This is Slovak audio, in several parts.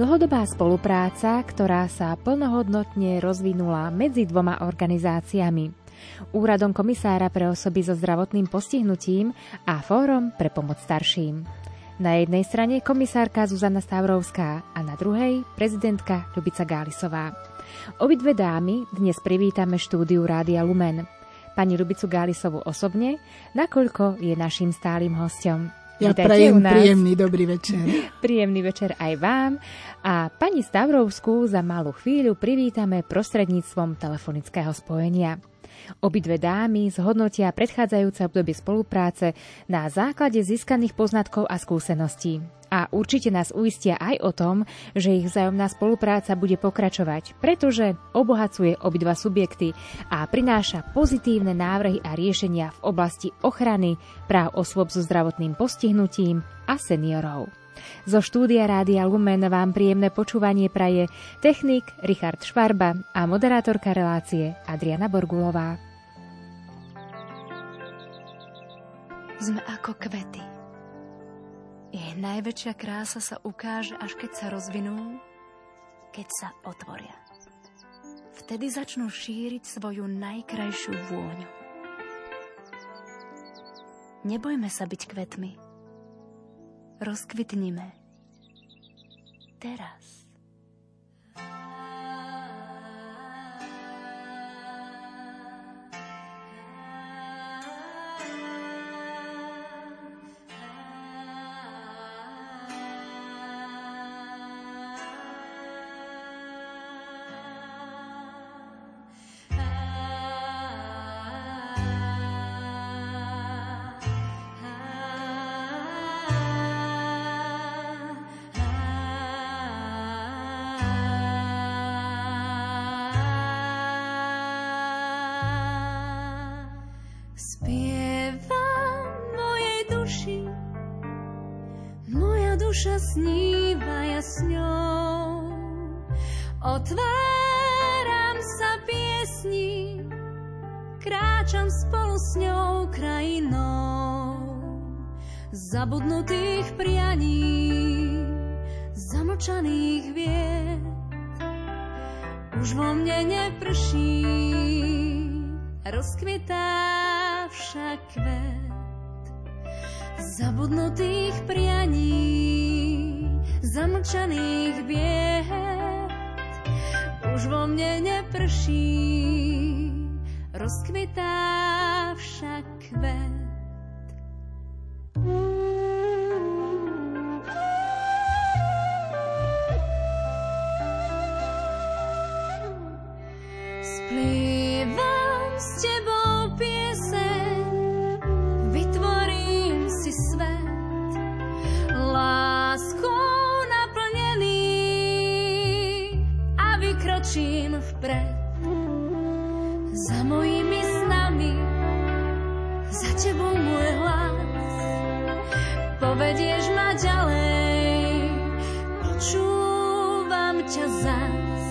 Dlhodobá spolupráca, ktorá sa plnohodnotne rozvinula medzi dvoma organizáciami. Úradom komisára pre osoby so zdravotným postihnutím a Fórum pre pomoc starším. Na jednej strane komisárka Zuzana Stavrovská a na druhej prezidentka Ľubica Gálisová. Obidve dámy dnes privítame štúdiu Rádia Lumen. Pani Ľubicu Gálisovu osobne, nakoľko je naším stálym hosťom. Ja prajem príjemný dobrý večer. Príjemný večer aj vám. A pani Stavrovskú za malú chvíľu privítame prostredníctvom telefonického spojenia. Obidve dámy zhodnotia predchádzajúce obdobie spolupráce na základe získaných poznatkov a skúseností. A určite nás uistia aj o tom, že ich vzájomná spolupráca bude pokračovať, pretože obohacuje obidva subjekty a prináša pozitívne návrhy a riešenia v oblasti ochrany práv osôb so zdravotným postihnutím a seniorov. Zo štúdia Rádia Lumen vám príjemné počúvanie praje technik Richard Švarba a moderátorka relácie Adriana Borgulová. Sme ako kvety. Jej najväčšia krása sa ukáže, až keď sa rozvinú, keď sa otvoria. Vtedy začnú šíriť svoju najkrajšiu vôňu. Nebojme sa byť kvetmi. Rozkvitnime. Teraz. Duša sníva jasňou, otváram sa piesni, kráčam spolu s ňou krajinou zabudnutých prianí, zamlčaných vied. Už vo mne neprší, rozkvetá však kvet zabudnutých prianí, zamlčaných bied. Už vo mne neprší, rozkvetá však kvet. Splývam s tebou pieseň, vytvorím si svet, láskou naplnený, a vykročím vpred. Za mojimi snami, za tebou môj hlas, povedieš ma ďalej, počúvam ťa zas.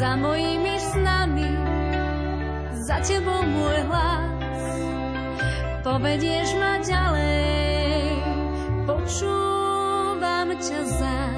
Za mojimi snami, za tebou môj hlas, povedieš ma ďalej, počúvam ťa zas.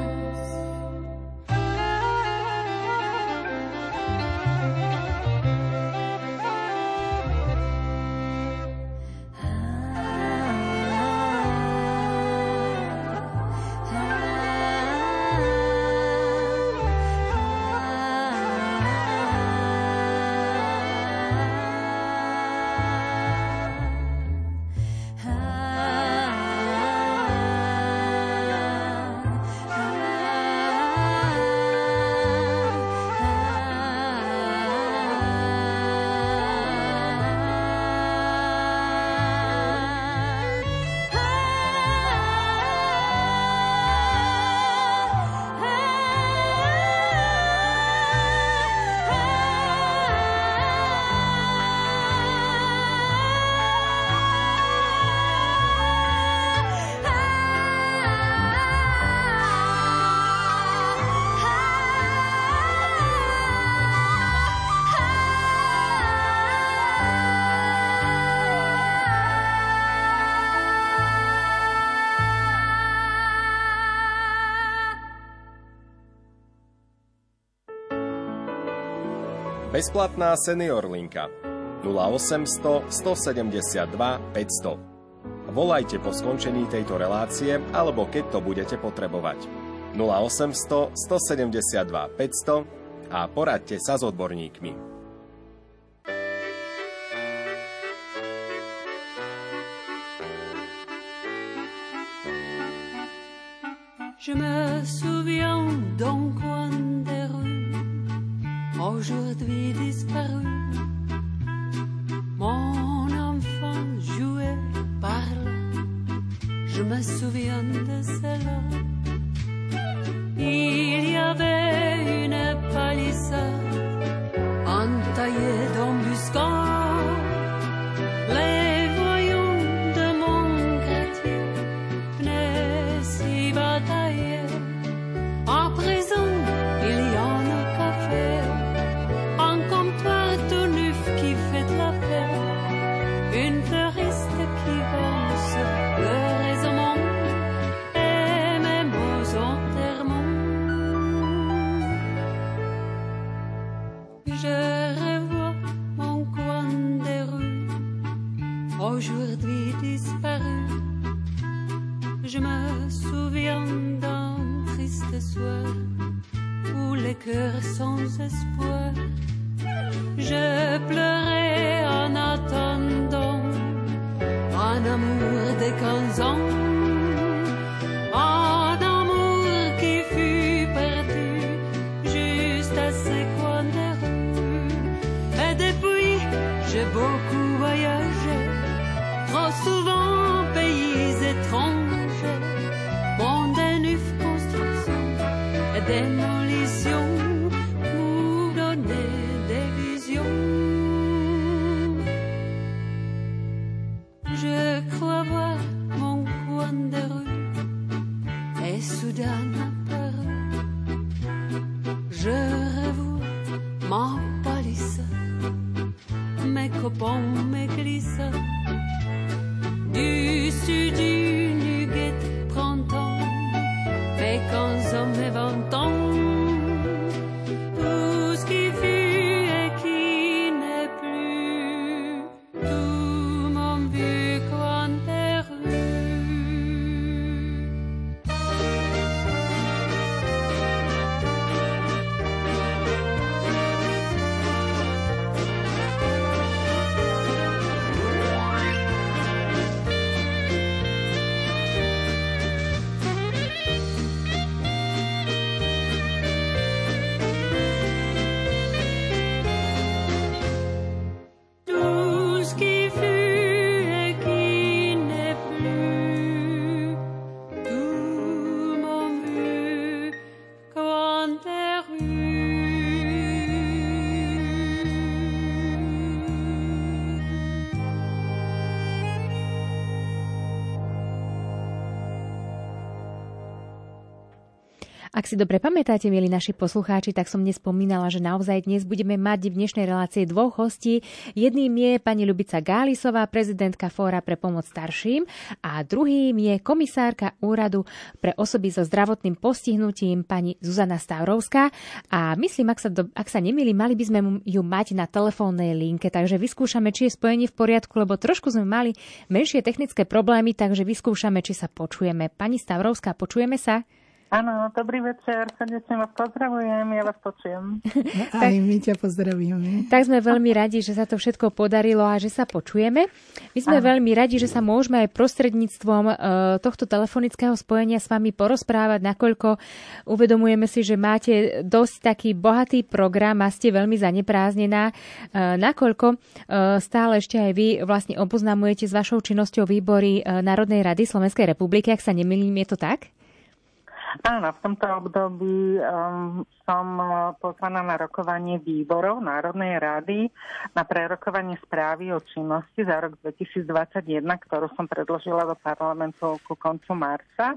Bezplatná seniorlinka 0800 172 500. Volajte po skončení tejto relácie alebo keď to budete potrebovať. 0800 172 500 a poraďte sa s odborníkmi. Je me souviens d'un coin des rues, aujourd'hui disparu. Mon enfant jouait par là, je me souviens de cela. Il y avait une palissade entaillée d'embuscades. Les voyous de mon quartier venaient s'y batailler. Aujourd'hui disparu, je me souviens d'un triste soir où les cœurs sans espoir. Je pleurais en attendant un amour de 15 ans, un amour qui fut perdu juste à ces coins de rue. Et depuis, j'ai beaucoup voyagé. Trop souvent pays étrangers, bon des neufs constructions et démolitions pour donner des visions. Je crois voir mon coin de rue et soudain apparu. Je revois ma palissade, mes copains me glissent. Issu d'une guette printemps, fait 15 ans et 20 ans, tout ce qui fut et qui n'est plus, tout mon vieux coin des Ak si dobre pamätáte, milí naši poslucháči, tak som nespomínala, že naozaj dnes budeme mať v dnešnej relácii dvoch hostí. Jedným je pani Ľubica Gálisová, prezidentka Fóra pre pomoc starším, a druhým je komisárka Úradu pre osoby so zdravotným postihnutím pani Zuzana Stavrovská. A myslím, ak sa nemýlim, mali by sme ju mať na telefónnej linke, takže vyskúšame, či je spojenie v poriadku, lebo trošku sme mali menšie technické problémy, takže vyskúšame, či sa počujeme. Pani Stavrovská, počujeme sa? Áno, dobrý večer, srdečne vás pozdravujem, ja vás počujem. Aj my ťa pozdravíme. Tak sme veľmi radi, že sa to všetko podarilo a že sa počujeme. My sme veľmi radi, že sa môžeme aj prostredníctvom tohto telefonického spojenia s vami porozprávať, nakoľko uvedomujeme si, že máte dosť taký bohatý program a ste veľmi zanepráznená, nakoľko stále ešte aj vy vlastne oboznamujete s vašou činnosťou výbory Národnej rady Slovenskej republiky, ak sa nemýlim, je to tak? Áno, v tomto období som pozvaná na rokovanie výborov Národnej rady na prerokovanie správy o činnosti za rok 2021, ktorú som predložila do parlamentu ku koncu marca.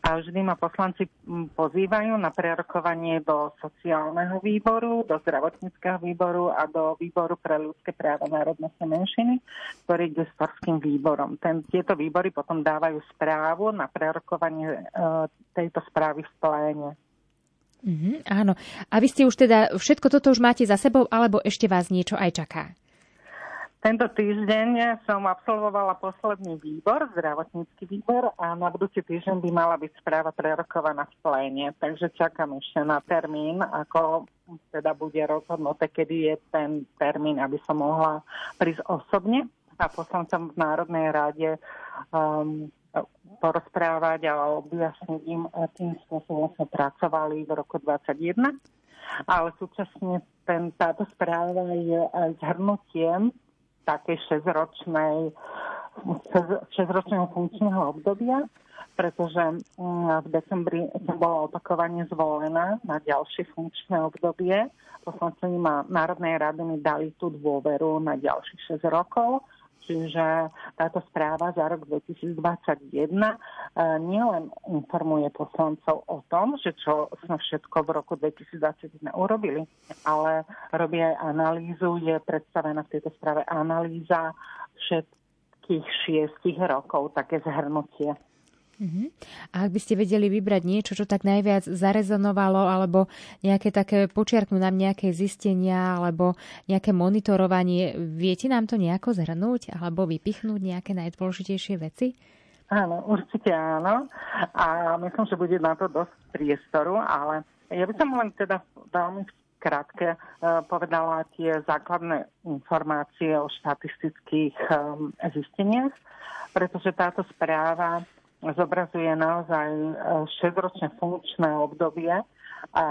A vždy ma poslanci pozývajú na prerokovanie do sociálneho výboru, do zdravotníckeho výboru a do výboru pre ľudské práva národnostnej menšiny, ktorý je gestorským výborom. Tieto výbory potom dávajú správu na prerokovanie tejto správy v pléne. Áno. A vy ste už teda všetko toto už máte za sebou, alebo ešte vás niečo aj čaká? Tento týždeň som absolvovala posledný výbor, zdravotnícky výbor, a na budúci týždeň by mala byť správa prerokovaná v pléne. Takže čakám ešte na termín, ako teda bude rozhodnuté, kedy je ten termín, aby som mohla prísť osobne a poslancom v Národnej rade porozprávať a objasniť im, akým spôsobom sme pracovali v roku 2021. Ale súčasne táto správa je aj zhrnutiem také 6-ročného funkčného obdobia, pretože v decembri som bola opakovane zvolená na ďalšie funkčné obdobie. Poslanci Národnej rady mi dali tú dôveru na ďalších 6 rokov. Čiže táto správa za rok 2021 nielen informuje poslancov o tom, že čo sme všetko v roku 2021 urobili, ale robí aj analýzu, je predstavená v tejto správe analýza všetkých 6 rokov, také zhrnutie. A ak by ste vedeli vybrať niečo, čo tak najviac zarezonovalo, alebo nejaké také počiarknú nám nejaké zistenia, alebo nejaké monitorovanie, viete nám to nejako zhrnúť alebo vypichnúť nejaké najdôležitejšie veci? Áno, určite áno. A myslím, že bude na to dosť priestoru, ale ja by som len teda veľmi krátke povedala tie základné informácie o štatistických zisteniach, pretože táto správa zobrazuje naozaj 6-ročné funkčné obdobie a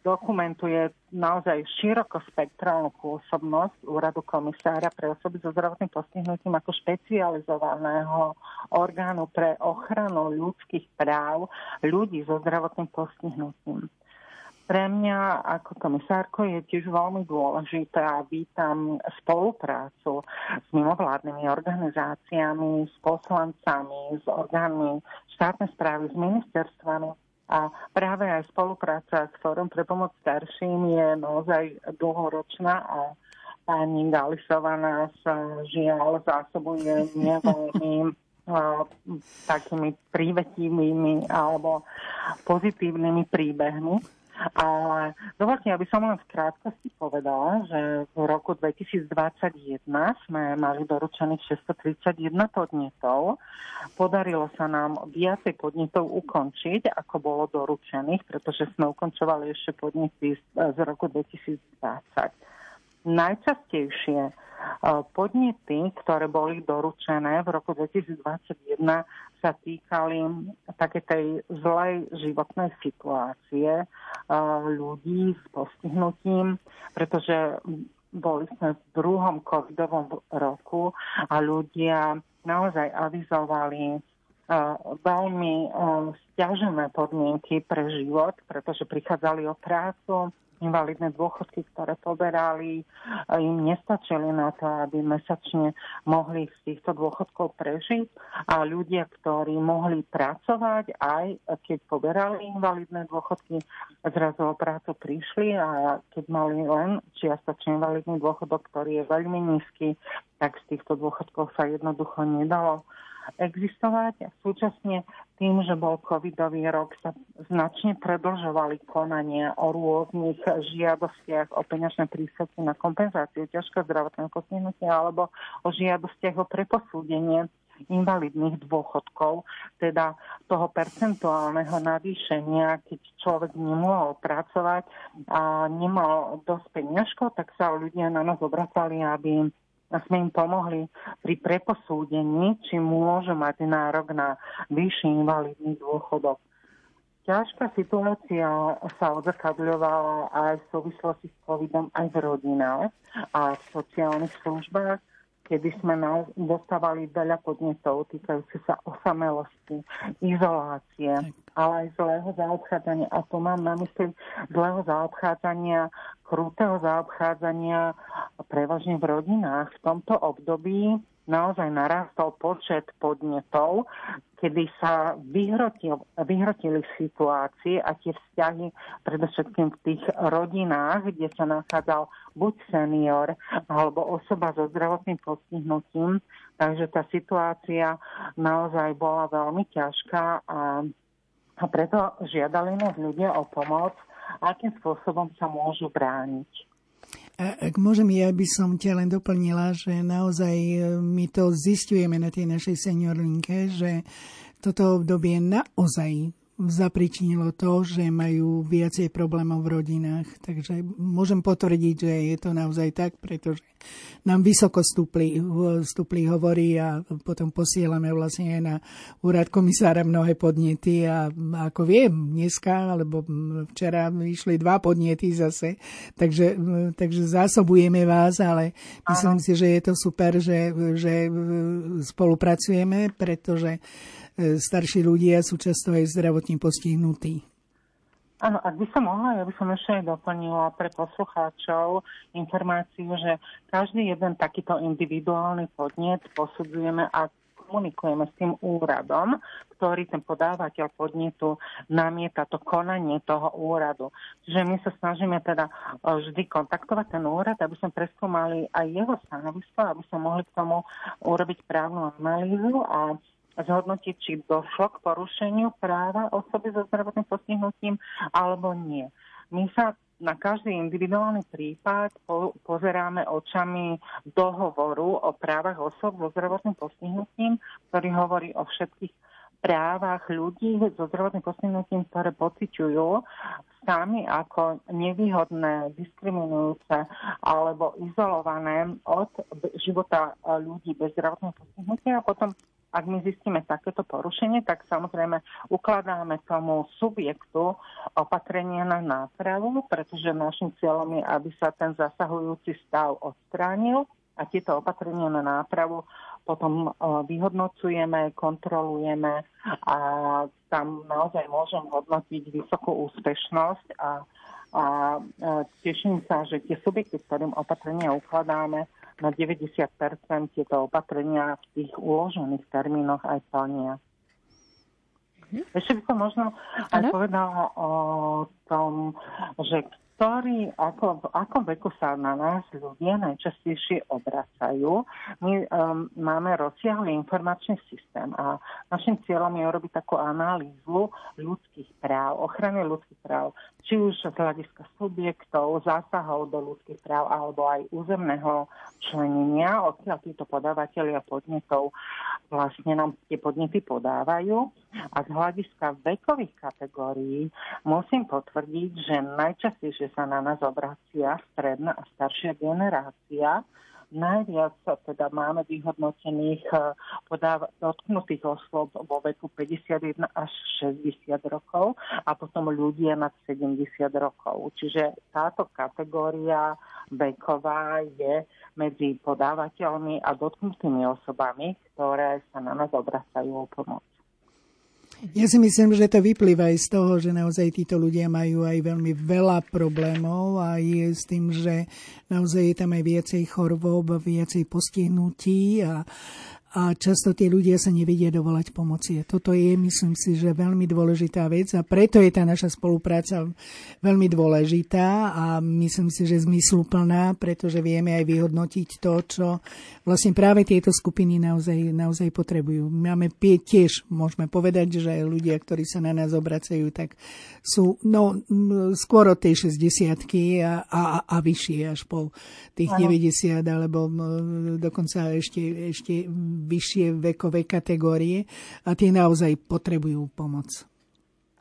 dokumentuje naozaj širokospektrálnu pôsobnosť Úradu komisára pre osoby so zdravotným postihnutím ako špecializovaného orgánu pre ochranu ľudských práv ľudí so zdravotným postihnutím. Pre mňa ako komisárko je tiež veľmi dôležité a vítam spoluprácu s mimovládnymi organizáciami, s poslancami, s orgánmi štátnej správy, s ministerstvami. A práve aj spolupráca s Fórum pre pomoc starším je naozaj dlhoročná a pani Gálisová nás žiaľ zásobuje nevoľným takými prívetivými alebo pozitívnymi príbehmi. Ale dovolte, aby som len v krátkosti povedala, že v roku 2021 sme mali doručených 631 podnetov. Podarilo sa nám viacej podnetov ukončiť, ako bolo doručených, pretože sme ukončovali ešte podnety z roku 2020. Najčastejšie podnety, ktoré boli doručené v roku 2021, sa týkali také tej zlej životnej situácie ľudí s postihnutím, pretože boli sme v druhom covidovom roku a ľudia naozaj avizovali veľmi sťažené podmienky pre život, pretože prichádzali o prácu, invalidné dôchodky, ktoré poberali, im nestačili na to, aby mesačne mohli z týchto dôchodkov prežiť. A ľudia, ktorí mohli pracovať, aj keď poberali invalidné dôchodky, zrazu o prácu prišli, a keď mali len čiastočný invalidný dôchodok, ktorý je veľmi nízky, tak z týchto dôchodkov sa jednoducho nedalo existovať. A súčasne tým, že bol covidový rok, sa značne predĺžovali konania o rôznych žiadostiach o peňažné príspevky na kompenzáciu ťažkého zdravotného postihnutia alebo o žiadostiach o preposúdenie invalidných dôchodkov, teda toho percentuálneho navýšenia, keď človek nemohol pracovať a nemal dosť peňažkov, tak sa ľudia na nás obracali, aby sme im pomohli pri preposúdení, či môže mať nárok na vyšší invalidný dôchodok. Ťažká situácia sa odzrkadľovala aj v súvislosti s covidom aj v rodinách a v sociálnych službách, kedy sme dostávali veľa podnetov týkajúcich sa osamelosti, izolácie, ale aj zlého zaobchádzania. A tu mám na mysli zlého zaobchádzania, krutého zaobchádzania prevažne v rodinách. V tomto období naozaj narastol počet podnetov, kedy sa vyhrotili situácie a tie vzťahy predovšetkým v tých rodinách, kde sa nachádzal buď senior alebo osoba so zdravotným postihnutím. Takže tá situácia naozaj bola veľmi ťažká a A preto žiadali nás ľudia o pomoc, akým spôsobom sa môžu brániť. A ak môžem, ja by som ťa len doplnila, že naozaj my to zisťujeme na tej našej seniorlinke, že toto obdobie naozaj zapričinilo to, že majú viacej problémov v rodinách. Takže môžem potvrdiť, že je to naozaj tak, pretože nám vysoko stúpli hovory a potom posielame vlastne na úrad komisára mnohé podnety a ako viem, dneska alebo včera išli 2 podnety zase, takže zásobujeme vás, ale myslím si, že je to super, že spolupracujeme, pretože starší ľudia sú často aj zdravotne postihnutí. Áno, ak by som mohla, ja by som ešte aj doplnila pre poslucháčov informáciu, že každý jeden takýto individuálny podnet posudzujeme a komunikujeme s tým úradom, ktorý ten podávateľ podnetu namieta to konanie toho úradu. Čiže my sa snažíme teda vždy kontaktovať ten úrad, aby sme preskúmali aj jeho stanovisko, aby sme mohli k tomu urobiť právnu analýzu a zhodnotiť, či došlo k porušeniu práva osoby so zdravotným postihnutím alebo nie. My sa na každý individuálny prípad pozeráme očami dohovoru o právach osob so zdravotným postihnutím, ktorý hovorí o všetkých právach ľudí so zdravotným postihnutím, ktoré pociťujú sami ako nevýhodné, diskriminujúce alebo izolované od života ľudí bez zdravotného postihnutia. A potom ak my zistíme takéto porušenie, tak samozrejme ukladáme tomu subjektu opatrenia na nápravu, pretože našim cieľom je, aby sa ten zasahujúci stav odstránil a tieto opatrenia na nápravu potom vyhodnocujeme, kontrolujeme a tam naozaj môžem hodnotiť vysokú úspešnosť a teším sa, že tie subjekty, ktorým opatrenia ukladáme, na 90% tieto opatrenia v tých uložených termínoch aj plnia. Ešte by som možno aj povedala o tom, že v akom veku sa na nás ľudia najčastejšie obracajú. My máme rozsiahly informačný systém a našim cieľom je urobiť takú analýzu ľudských práv, ochrany ľudských práv, či už z hľadiska subjektov, zásahov do ľudských práv alebo aj územného členenia, odkiaľ títo podávatelia podnetov vlastne nám tie podnety podávajú. A z hľadiska vekových kategórií musím potvrdiť, že najčastejšie sa na nás obracia stredná a staršia generácia. Najviac teda máme vyhodnotených dotknutých osôb vo veku 51 až 60 rokov a potom ľudia nad 70 rokov. Čiže táto kategória veková je medzi podávateľmi a dotknutými osobami, ktoré sa na nás obracajú o pomoc. Ja si myslím, že to vyplýva aj z toho, že naozaj títo ľudia majú aj veľmi veľa problémov aj s tým, že naozaj je tam aj viacej chorôb, viacej postihnutí a často tí ľudia sa nevedia dovolať pomoci. A toto je, myslím si, že veľmi dôležitá vec a preto je tá naša spolupráca veľmi dôležitá a myslím si, že zmysluplná, pretože vieme aj vyhodnotiť to, čo vlastne práve tieto skupiny naozaj potrebujú. Máme tiež, môžeme povedať, že ľudia, ktorí sa na nás obracajú, tak sú skôr od tej 60-ky a vyššie až po tých 90 alebo dokonca ešte vyššie vekové kategórie a tie naozaj potrebujú pomoc.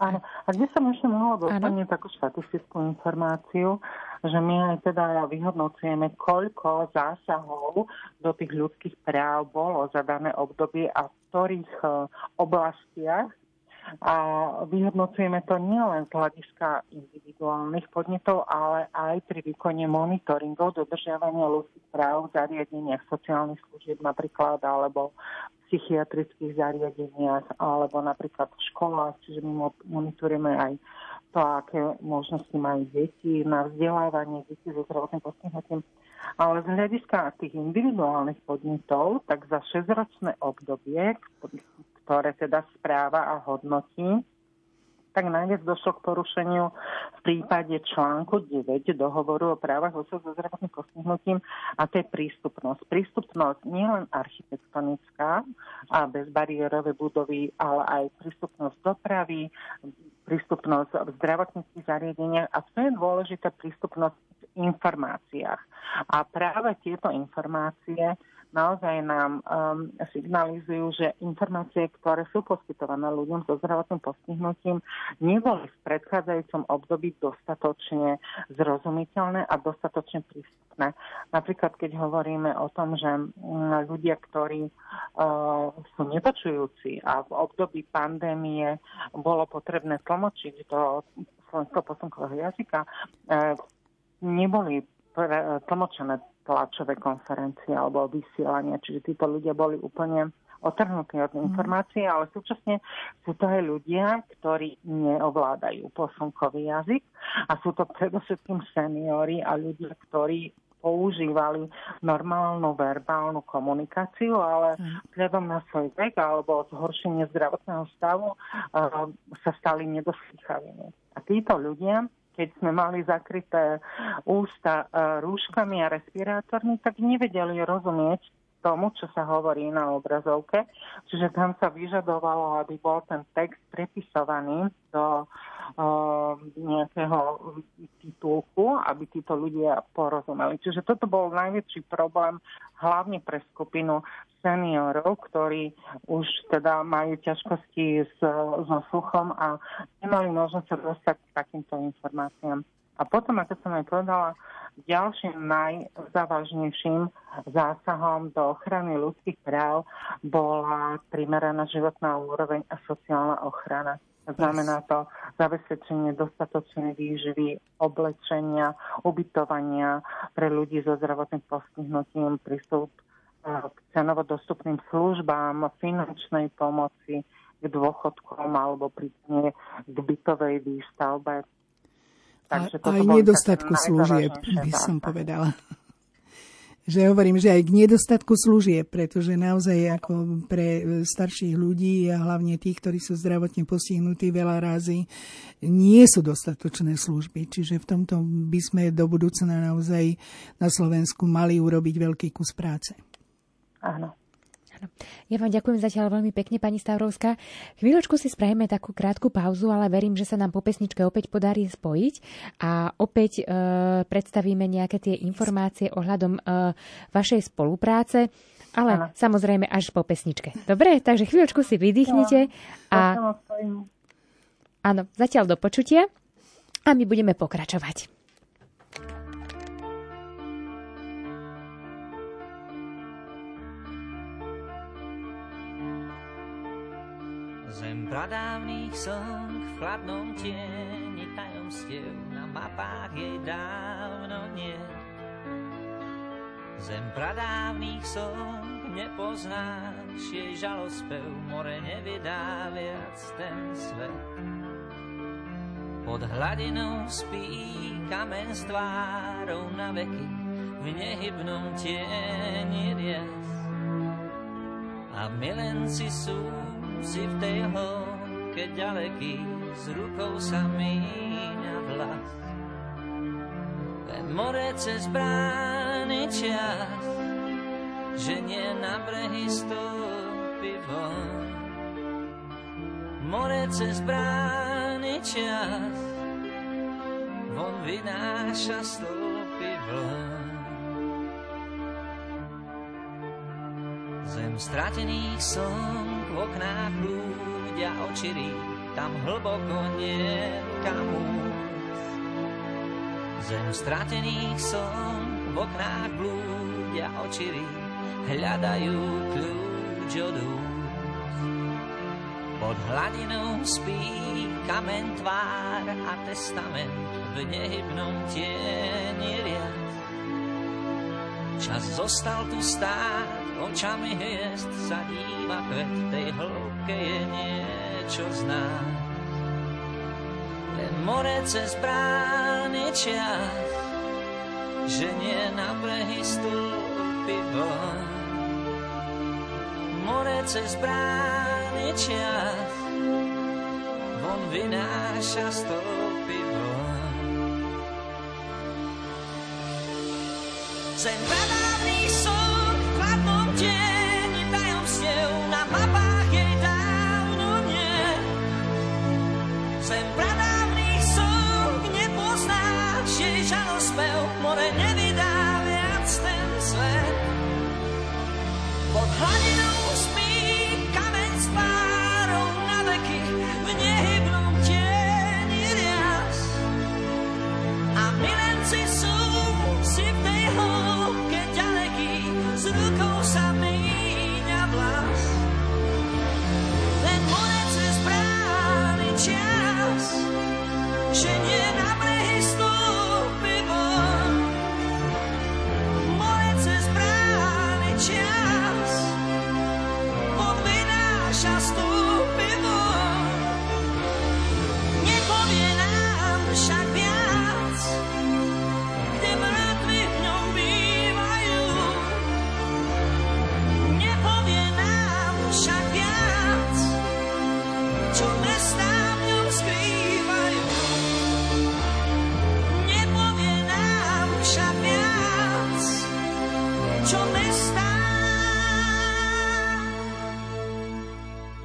Áno. A kde som ešte mohla doplniť takú štatistickú informáciu, že my aj teda vyhodnocujeme, koľko zásahov do tých ľudských práv bolo za dané obdobie a v ktorých oblastiach. A vyhodnocujeme to nielen z hľadiska individuálnych podnetov, ale aj pri výkone monitoringov dodržiavania ľudských práv v zariadeniach sociálnych služieb napríklad, alebo v psychiatrických zariadeniach, alebo napríklad v školách. Čiže my monitorujeme aj to, aké možnosti majú deti na vzdelávanie detí so zdravotným postihnutím. Ale z hľadiska tých individuálnych podnetov, tak za 6-ročné obdobie, ktoré teda správa a hodnotí, tak najviac došlo k porušeniu v prípade článku 9 dohovoru o právach osôb so zdravotným postihnutím, a to je prístupnosť. Prístupnosť nielen architektonická a bezbariérové budovy, ale aj prístupnosť dopravy, prístupnosť v zdravotníckych zariadeniach, a to je dôležitá prístupnosť v informáciách. A práve tieto informácie naozaj nám signalizujú, že informácie, ktoré sú poskytované ľuďom so zdravotným postihnutím, neboli v predchádzajúcom období dostatočne zrozumiteľné a dostatočne prístupné. Napríklad, keď hovoríme o tom, že ľudia, ktorí sú nepočujúci a v období pandémie bolo potrebné tlmočiť do slovenského posunkového jazyka, neboli tlmočené tlačové konferencie alebo vysielania. Čiže títo ľudia boli úplne otrhnutí od informácií, ale súčasne sú to aj ľudia, ktorí neovládajú posunkový jazyk, a sú to predovšetkým seniori a ľudia, ktorí používali normálnu verbálnu komunikáciu, ale vzhľadom na svoj vek alebo zhoršenie zdravotného stavu sa stali nedoslýchavými. A títo ľudia, keď sme mali zakryté ústa rúškami a respirátormi, tak nevedeli rozumieť tomu, čo sa hovorí na obrazovke. Čiže tam sa vyžadovalo, aby bol ten text prepisovaný do nejakého titulku, aby títo ľudia porozumeli. Čiže toto bol najväčší problém, hlavne pre skupinu seniorov, ktorí už teda majú ťažkosti so sluchom a nemali možnosť sa dostať k takýmto informáciám. A potom, ako som aj povedala, ďalším najzávažnejším zásahom do ochrany ľudských práv bola primeraná životná úroveň a sociálna ochrana. Znamená to zabezpečenie dostatočnej výživy, oblečenia, ubytovania pre ľudí so zdravotným postihnutím, prístup k cenovo dostupným službám, finančnej pomoci, k dôchodkom alebo prípadne k bytovej výstavbe. Takže aj nedostatku služieb, by som povedala. Že hovorím, že aj k nedostatku služieb, pretože naozaj ako pre starších ľudí a hlavne tých, ktorí sú zdravotne postihnutí, veľa razy nie sú dostatočné služby. Čiže v tomto by sme do budúcna naozaj na Slovensku mali urobiť veľký kus práce. Áno. Ja vám ďakujem zatiaľ veľmi pekne, pani Stavrovská. Chvíľočku si spravíme takú krátku pauzu, ale verím, že sa nám po pesničke opäť podarí spojiť a opäť predstavíme nejaké tie informácie ohľadom vašej spolupráce, ale samozrejme až po pesničke. Dobre, takže chvíľočku si vydýchnite a áno, zatiaľ do počutia a my budeme pokračovať. Zem pradávnych song v chladnom tieni tajomstiev na mapách jej dávno nie. Zem pradávnych song nepoznáš jej žalospev, more nevydá viac ten svet. Pod hladinou spí kamen s tvárou na veky v nehybnom tieni riez. A milenci sú si v tej holke ďaleký, s rukou sa míňa vlas. Ve more cez brány čas, ženie na brehy stopy von. More cez brány čas, von vynáša stopy vln. Zem stratených som v oknách blúdia očirí, tam hlboko nie kam ús. Zem stratených som v oknách blúdia očirí, hľadajú kľúč od ús. Pod hladinou spí kamen tvár a testament v nehybnom tieni riad. Čas zostal tu stáť, očami hviezd sa díva kvet, v tej hĺbke je niečo z nás. Len more cez brány čas, ženie na brehy stúpi von. More cez brány čas, von on vynáša stopy von. Zem pradávnych som v chladnom tieni tajomstiev, na mapách jej dávno nie. Zem pradávnych som nepoznáš jej žalospev, more nevydá viac ten svet. Pod hladinou spí kameň s párou na veky v nehybnom tieni rias. A milenci sú si v tej hĺbke ďaleký, s rukou sa míňa vlas. Ten morec je správny čas, že nie na brehy stúpi von. Morec je správny čas, on vynáša stúpi von. Nepovie nám však viac, kde mŕtvi v ňom bývajú. Nepovie nám však viac, čo mestá v ňom skrývajú. Nepovie nám však viac, čo mestá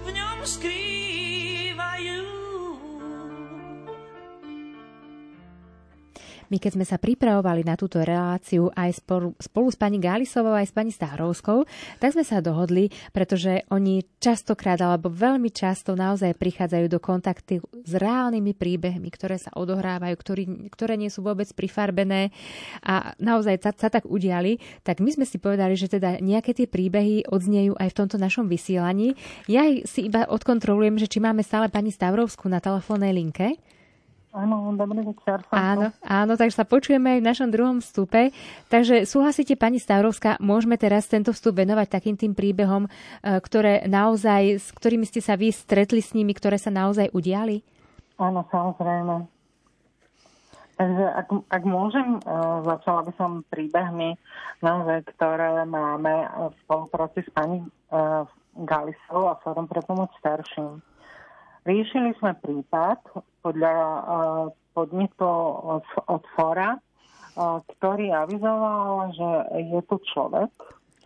v ňom skrývajú. My keď sme sa pripravovali na túto reláciu aj spolu s pani Gálisovou, aj s pani Stavrovskou, tak sme sa dohodli, pretože oni častokrát alebo veľmi často naozaj prichádzajú do kontaktu s reálnymi príbehmi, ktoré sa odohrávajú, ktoré nie sú vôbec prifarbené a naozaj sa tak udiali. Tak my sme si povedali, že teda nejaké tie príbehy odznejú aj v tomto našom vysielaní. Ja si iba odkontrolujem, že či máme stále pani Stavrovskú na telefónnej linke. Áno, dobrý večer. Áno, takže sa počujeme aj v našom druhom vstupe. Takže súhlasíte, pani Stavrovská, môžeme teraz tento vstup venovať takým tým príbehom, ktoré naozaj, s ktorými ste sa vy stretli s nimi, ktoré sa naozaj udiali? Áno, samozrejme. Takže ak môžem, začala by som príbehmi, naozaj, ktoré máme v spolupráci s pani Gálisovou a Fórum pre pomoc starším. Riešili sme prípad podľa podnetu od fóra, ktorý avizoval, že je tu človek,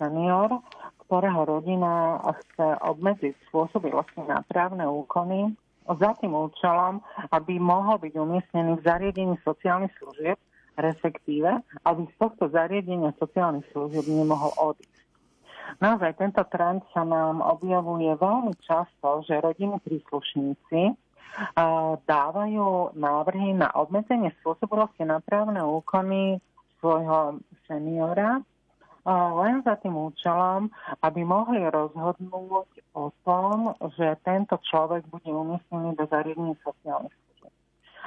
senior, ktorého rodina chce obmedziť spôsobilosti na právne úkony za tým účelom, aby mohol byť umiestnený v zariadení sociálnych služieb, respektíve, aby z tohto zariadenia sociálnych služieb nemohol odísť. Naozaj tento trend sa nám objavuje veľmi často, že rodinní príslušníci dávajú návrhy na obmedzenie spôsobilosti na právne úkony svojho seniora len za tým účelom, aby mohli rozhodnúť o tom, že tento človek bude umiestnený do zariadení sociálnych služieb.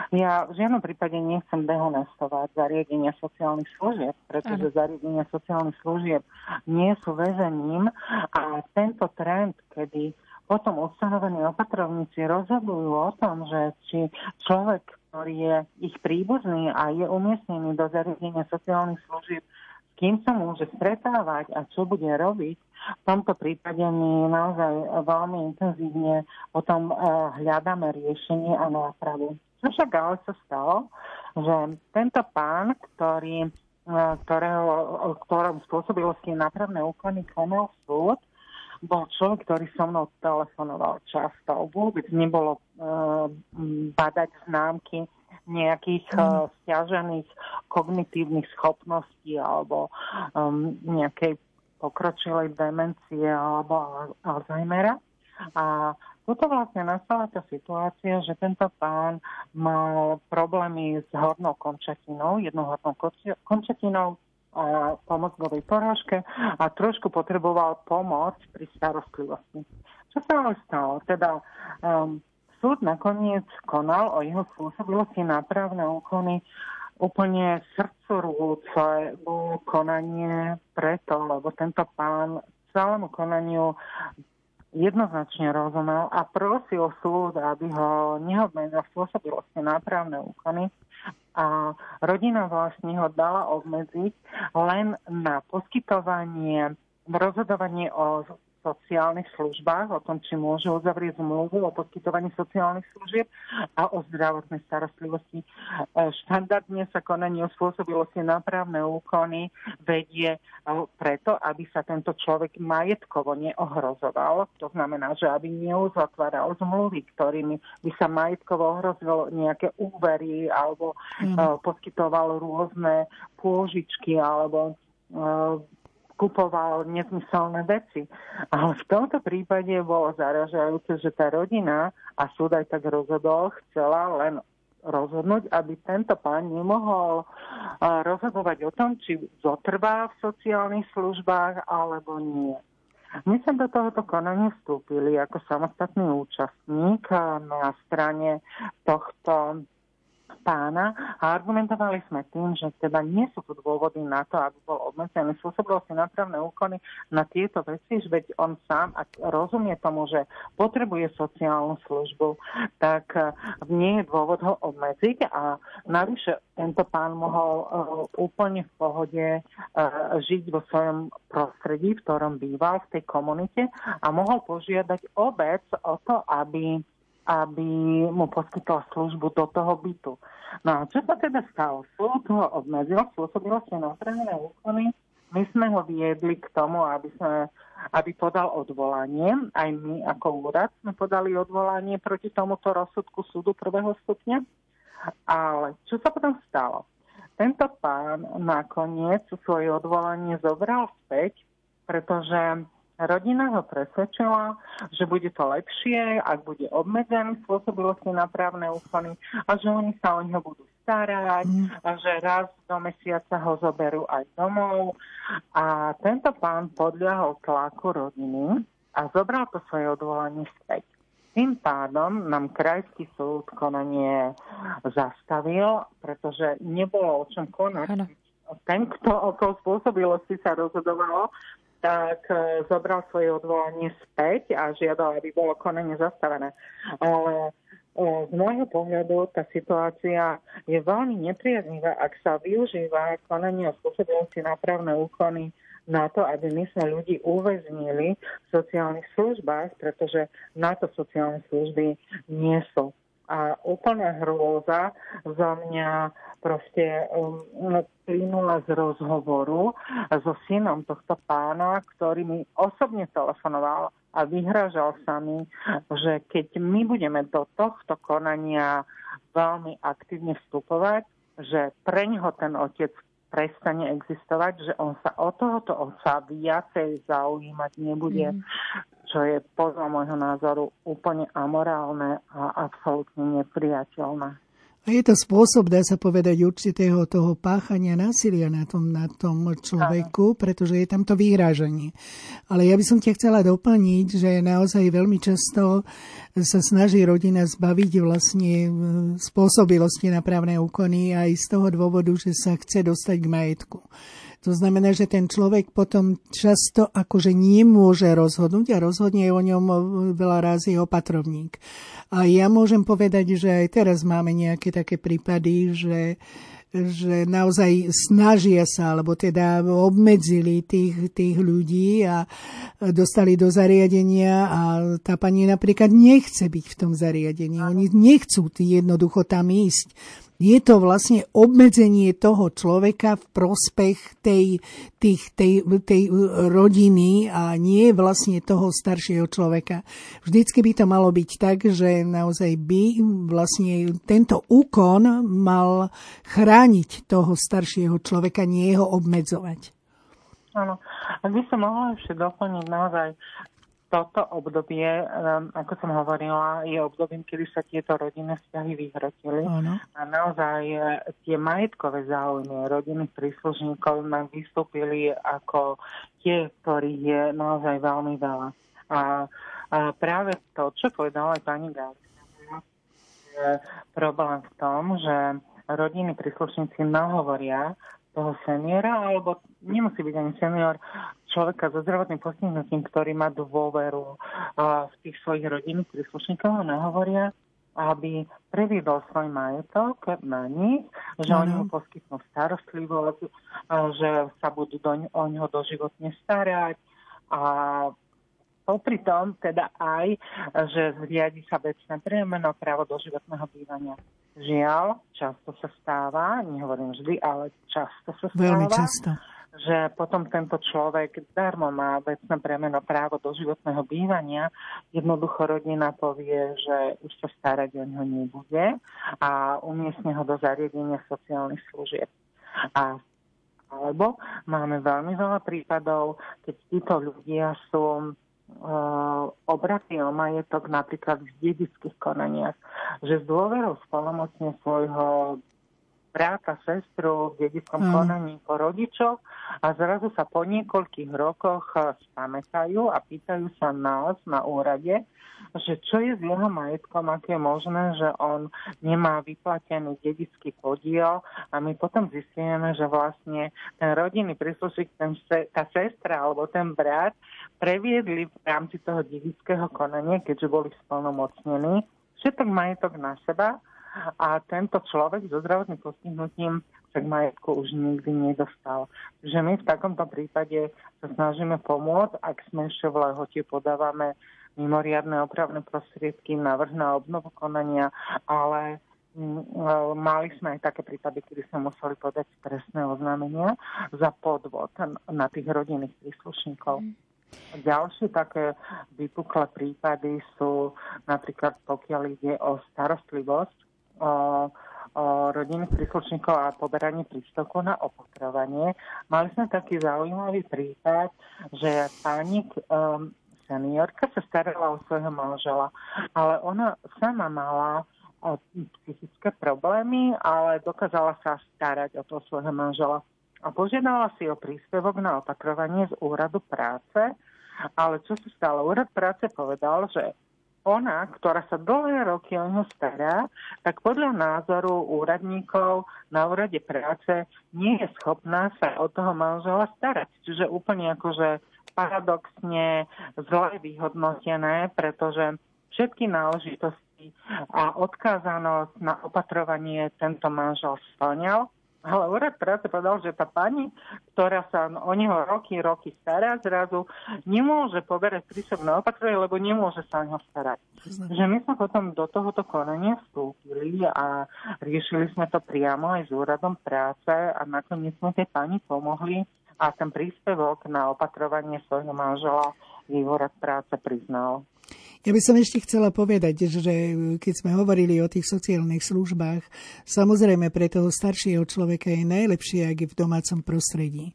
Ja v žiadnom prípade nechcem dehonestovať zariadenia sociálnych služieb, pretože zariadenia sociálnych služieb nie sú väzením a tento trend, kedy potom ustanovení opatrovníci rozhodujú o tom, že či človek, ktorý je ich príbuzný a je umiestnený do zariadenia sociálnych služieb, s kým sa môže stretávať a čo bude robiť, v tomto prípade my naozaj veľmi intenzívne potom hľadáme riešenie a nápravu. Však ale sa stalo, že tento pán, ktorom spôsobilosti nápravné úkony konal súd, bol človek, ktorý so mnou telefonoval často. Vôbec nebolo badať známky nejakých stiažených kognitívnych schopností alebo nejakej pokročilej demencie alebo Alzheimera. A toto vlastne nastala tá situácia, že tento pán mal problémy s hornou končatinou, jednou hornou končatinou a po mozgovej porážke a trošku potreboval pomoc pri starostlivosti. Čo sa ale stalo? Teda súd nakoniec konal o jeho spôsobilosti na právne úkony. Úplne srdcorvúce bolo konanie preto, lebo tento pán celému konaniu jednoznačne rozumel a prosil súd, aby ho neobmedzil spôsobilosti na právne úkony a rodina vlastne ho dala obmedziť len na poskytovanie, rozhodovanie o sociálnych službách, o tom, či môžu uzavrieť zmluvu o poskytovaní sociálnych služieb a o zdravotnej starostlivosti. Štandardne sa konanie o spôsobilosti na právne úkony vedie preto, aby sa tento človek majetkovo neohrozoval. To znamená, že aby neuzatváral zmluvy, ktorými by sa majetkovo ohrozilo nejaké úvery alebo poskytoval rôzne pôžičky alebo kupoval nezmyselné veci. Ale v tomto prípade bolo zaražajúce, že tá rodina, a súd aj tak rozhodol, chcela len rozhodnúť, aby tento pán nemohol rozhodovať o tom, či zotrvá v sociálnych službách alebo nie. My sme do tohoto konania vstúpili ako samostatný účastník na strane tohto pána a argumentovali sme tým, že teda nie sú tu dôvody na to, aby bol obmedzený spôsobilosti na právne úkony na tieto veci, veď on sám, ak rozumie tomu, že potrebuje sociálnu službu, tak nie je dôvod ho obmedziť a navyše tento pán mohol úplne v pohode žiť vo svojom prostredí, v ktorom býval, v tej komunite a mohol požiadať obec o to, aby mu poskytla službu do toho bytu. No a čo sa teda stalo? Súd ho obmedzil, spôsobilo si na právne úkony. My sme ho viedli k tomu, aby podal odvolanie. Aj my ako úrad sme podali odvolanie proti tomuto rozsudku súdu prvého stupňa. Ale čo sa potom stalo? Tento pán nakoniec svoje odvolanie zobral späť, pretože rodina ho presvedčila, že bude to lepšie, ak bude obmedzený spôsobilosti na právne úkony a že oni sa o neho budú starať a že raz do mesiaca ho zoberú aj domov. A tento pán podľahol tlaku rodiny a zobral to svoje odvolanie späť. Tým pádom nám krajský súd konanie zastavil, pretože nebolo o čom konať. Ano. Ten, kto o to spôsobilosti sa rozhodovalo, tak zobral svoje odvolanie späť a žiadal, aby bolo konanie zastavené. Ale z môjho pohľadu tá situácia je veľmi nepriaznivá, ak sa využíva konanie o spôsobilosti na právne úkony na to, aby my sme ľudí uväznili v sociálnych službách, pretože na to sociálne služby nie sú. A úplná hrôza za mňa proste plynula z rozhovoru so synom tohto pána, ktorý mi osobne telefonoval a vyhrážal sa mi, že keď my budeme do tohto konania veľmi aktívne vstupovať, že pre ňoho ten otec prestane existovať, že on sa o tohoto otca viacej zaujímať nebude, čo je podľa môjho názoru úplne amorálne a absolútne nepriateľné. A je to spôsob, dá sa povedať, určitého toho páchania násilia na tom človeku, pretože je tam to vyhrážanie. Ale ja by som ťa chcela doplniť, že naozaj veľmi často sa snaží rodina zbaviť vlastne spôsobilosti na právne úkony aj z toho dôvodu, že sa chce dostať k majetku. To znamená, že ten človek potom často akože nemôže rozhodnúť a rozhodne o ňom veľa raz jeho opatrovník. A ja môžem povedať, že aj teraz máme nejaké také prípady, že naozaj snažia sa, alebo teda obmedzili tých ľudí a dostali do zariadenia a tá pani napríklad nechce byť v tom zariadení. Oni nechcú jednoducho tam ísť. Je to vlastne obmedzenie toho človeka v prospech tej rodiny a nie vlastne toho staršieho človeka. Vždycky by to malo byť tak, že naozaj by vlastne tento úkon mal chrániť toho staršieho človeka, nie ho obmedzovať. Áno. Ak by som mohla ešte doplniť naozaj, toto obdobie, ako som hovorila, je obdobím, kedy sa tieto rodinné vzťahy vyhrotili. A naozaj tie majetkové záujmy rodinných príslušníkov nám vystúpili ako tie, ktorých je naozaj veľmi veľa. A práve to, čo povedala aj pani Gálisová, je problém v tom, že rodinní príslušníci nahovoria toho seniora, alebo nemusí byť ani senior, človeka so zdravotným postihnutím, ktorý má dôveru v tých svojich rodinných príslušníkov a nahovoria, aby previedol svoj majetok na nich, že oni mu poskytnú starostlivosť, že sa budú o ňoho doživotne starať a popri tom teda aj, že zriadi sa vecné príjemné právo do životného bývania. Žiaľ, často sa stáva, nehovorím vždy, ale často sa stáva, veľmi často, že potom tento človek darmo má vecné bremeno právo do životného bývania. Jednoducho rodina povie, že už sa starať o neho nebude a umiestne ho do zariadenia sociálnych služieb. Alebo máme veľmi veľa prípadov, keď títo ľudia sú obratí o majetok napríklad v dedických konaniach, že s dôverou spolomocne svojho bráta, sestru v dedickom konaní po rodičoch a zrazu sa po niekoľkých rokoch spamätajú a pýtajú sa nás na úrade, že čo je s jeho majetkom, ako je možné, že on nemá vyplatený dedický podiel a my potom zistíme, že vlastne ten rodinný príslušník, tá sestra alebo ten brat previedli v rámci toho dedického konania, keďže boli splnomocnení, všetok majetok na seba a tento človek so zdravotným postihnutím sa k majetku už nikdy nedostal. Takže my v takomto prípade sa snažíme pomôcť, ak sme ešte v lehote, podávame mimoriadne opravné prostriedky, návrh na obnovu konania, ale mali sme aj také prípady, kedy sme museli podať trestné oznámenia za podvod na tých rodinných príslušníkov. Ďalšie také vypuklé prípady sú napríklad, pokiaľ ide o starostlivosť o rodinných príslušníkov a poberanie príspevku na opatrovanie. Mali sme taký zaujímavý prípad, že pani seniorka sa starala o svojho manžela, ale ona sama mala psychické problémy, ale dokázala sa starať o toho svojho manžela. A požiadala si o príspevok na opatrovanie z úradu práce, ale čo sa stalo? Úrad práce povedal, že ona, ktorá sa dlhé roky o ňu stará, tak podľa názoru úradníkov na úrade práce nie je schopná sa o toho manžela starať. Čiže úplne akože paradoxne zle vyhodnotené, pretože všetky náležitosti a odkázanosť na opatrovanie tento manžel splňal. Ale úrad práce povedal, že tá pani, ktorá sa o neho roky stará, zrazu nemôže poberať prísobné opatrovanie, lebo nemôže sa o neho starať. Že my sme potom do tohoto konania vstúpili a riešili sme to priamo aj s úradom práce a nakoniec sme tej pani pomohli a ten príspevok na opatrovanie svojho manžela jej úrad práce priznal. Ja by som ešte chcela povedať, že keď sme hovorili o tých sociálnych službách, samozrejme pre toho staršieho človeka je najlepšie, ak je v domácom prostredí.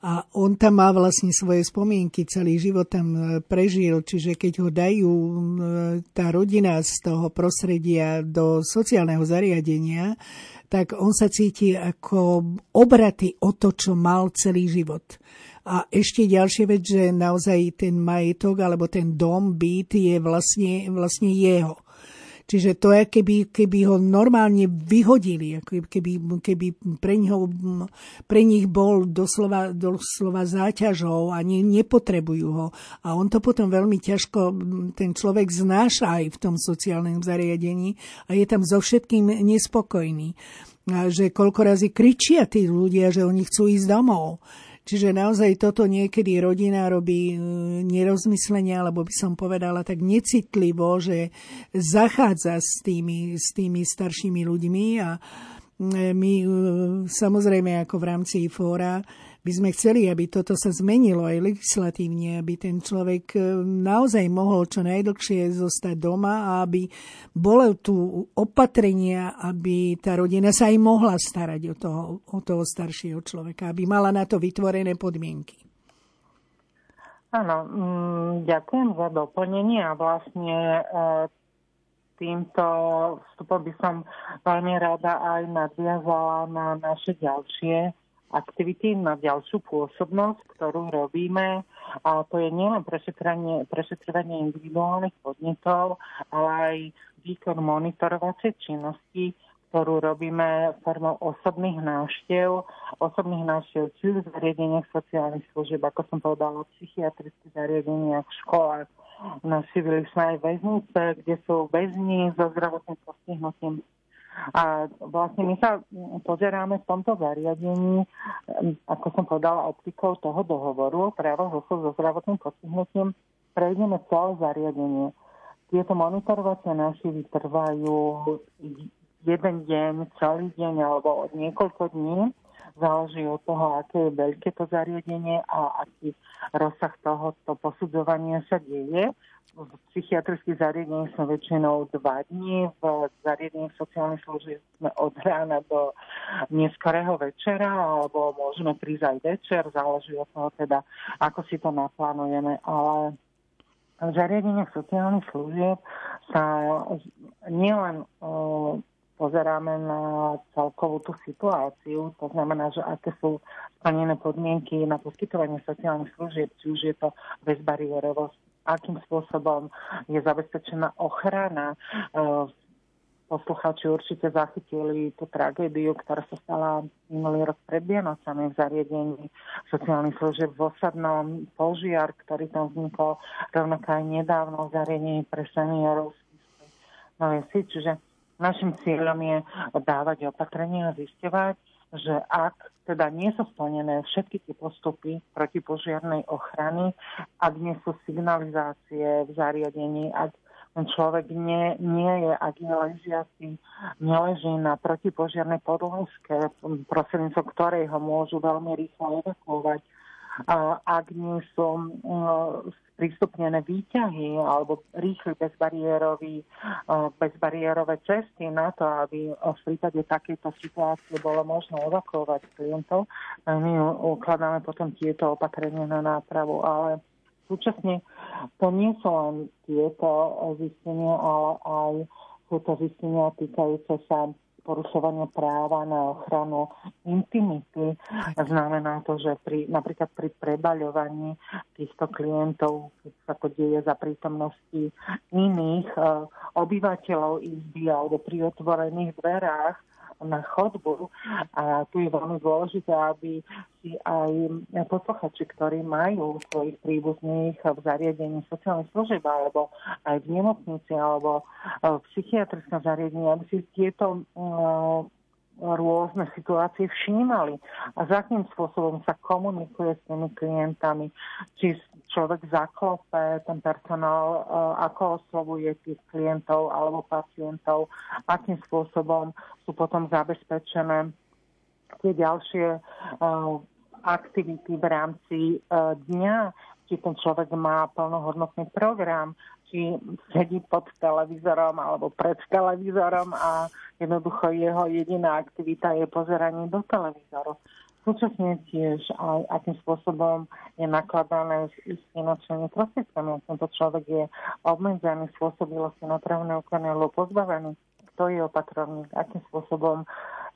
A on tam má vlastne svoje spomienky, celý život tam prežil, čiže keď ho dajú tá rodina z toho prostredia do sociálneho zariadenia, tak on sa cíti ako obratý o to, čo mal celý život. A ešte ďalšia vec, že naozaj ten majetok alebo ten dom, byt je vlastne jeho. Čiže to je, keby ho normálne vyhodili, keby pre nich bol doslova záťažou a nepotrebujú ho. A on to potom veľmi ťažko, ten človek znáša aj v tom sociálnom zariadení a je tam so všetkým nespokojný. A že koľko razy kričia tí ľudia, že oni chcú ísť domov. Čiže naozaj toto niekedy rodina robí nerozmyslenie, alebo by som povedala tak necitlivo, že zachádza s tými staršími ľuďmi a my samozrejme ako v rámci fóra by sme chceli, aby toto sa zmenilo aj legislatívne, aby ten človek naozaj mohol čo najdlhšie zostať doma a aby bolo tu opatrenia, aby tá rodina sa aj mohla starať o toho staršieho človeka, aby mala na to vytvorené podmienky. Áno, ďakujem za doplnenie a vlastne týmto vstupom by som veľmi rada aj nadviazala na naše ďalšie aktivity, na ďalšiu pôsobnosť, ktorú robíme. A to je nielen prešetrovanie individuálnych podnetov, ale aj výkon monitorovacej činnosti, ktorú robíme formou osobných návštev či v zariadeniach sociálnych služieb, ako som povedala, v psychiatrických zariadeniach, v školách. Navštívili sme aj väznice, kde sú väzni so zdravotným postihnutím. A vlastne my sa pozeráme v tomto zariadení, ako som povedala, optikou toho dohovoru o právach osôb so zdravotným postihnutím, prejdeme celé zariadenie. Tieto monitorovacie návštevy trvajú jeden deň, celý deň alebo niekoľko dní. Záleží od toho, aké je veľké to zariadenie a aký rozsah tohoto posudzovania sa deje. V psychiatrických zariadeniach sme väčšinou 2 dní, v zariadeniach sociálnych služieb sme od rána do neskorého večera, alebo môžeme prísť aj večer, záleží od toho teda, ako si to naplánujeme, ale v zariadeniach sociálnych služieb sa nielen pozeráme na celkovú tú situáciu, to znamená, že aké sú splnené podmienky na poskytovanie sociálnych služieb, či už je to bezbariérovosť, akým spôsobom je zabezpečená ochrana. Poslucháči určite zachytili tú tragédiu, ktorá sa stala minulý rok pred Vianocami v zariadení sociálnych služieb v Osadnom, požiar, ktorý tam vznikol, rovnako aj nedávno v zariadení pre seniorov v Novej Vsi. Čiže našim cieľom je dávať opatrenia a zisťovať, že ak teda nie sú splnené všetky tie postupy protipožiarnej ochrany, ak nie sú signalizácie v zariadení, ak človek nie je, ak je ležiaci, neleží na protipožiarnej podložke, prostredníctvom ktorej ho môžu veľmi rýchlo evakuovať, ak nie sú sprístupnené výťahy alebo rýchly bezbariérové cesty na to, aby v prípade takejto situácie bolo možno evakuovať klientov. My ukladáme potom tieto opatrenia na nápravu, ale súčasne to nie sú len tieto zistenia, ale aj sú to zistenia týkajúce sa porušovania práva na ochranu intimity. Znamená to, že napríklad pri prebaľovaní týchto klientov, keď sa to deje za prítomnosti iných obyvateľov izby alebo pri otvorených dverách na chodbu. A tu je veľmi dôležité, aby si aj posluchači, ktorí majú svojich príbuzných v zariadení sociálnych služieb alebo aj v nemocnici alebo v psychiatrickom zariadení, aby si tieto rôzne situácie všímali a za akým spôsobom sa komunikuje s tými klientami, či človek zaklope, ten personál, ako oslovuje tých klientov alebo pacientov, akým spôsobom sú potom zabezpečené tie ďalšie aktivity v rámci dňa, či ten človek má plnohodnotný program, či sedí pod televízorom alebo pred televízorom a jednoducho jeho jediná aktivita je pozeranie do televízoru. Súčasne tiež aj akým spôsobom je nakladané s finančnými prostriedkami. Tento človek je obmedzený, spôsobilosti na trávne úkony alebo pozbavený. Kto je opatrovník? Akým spôsobom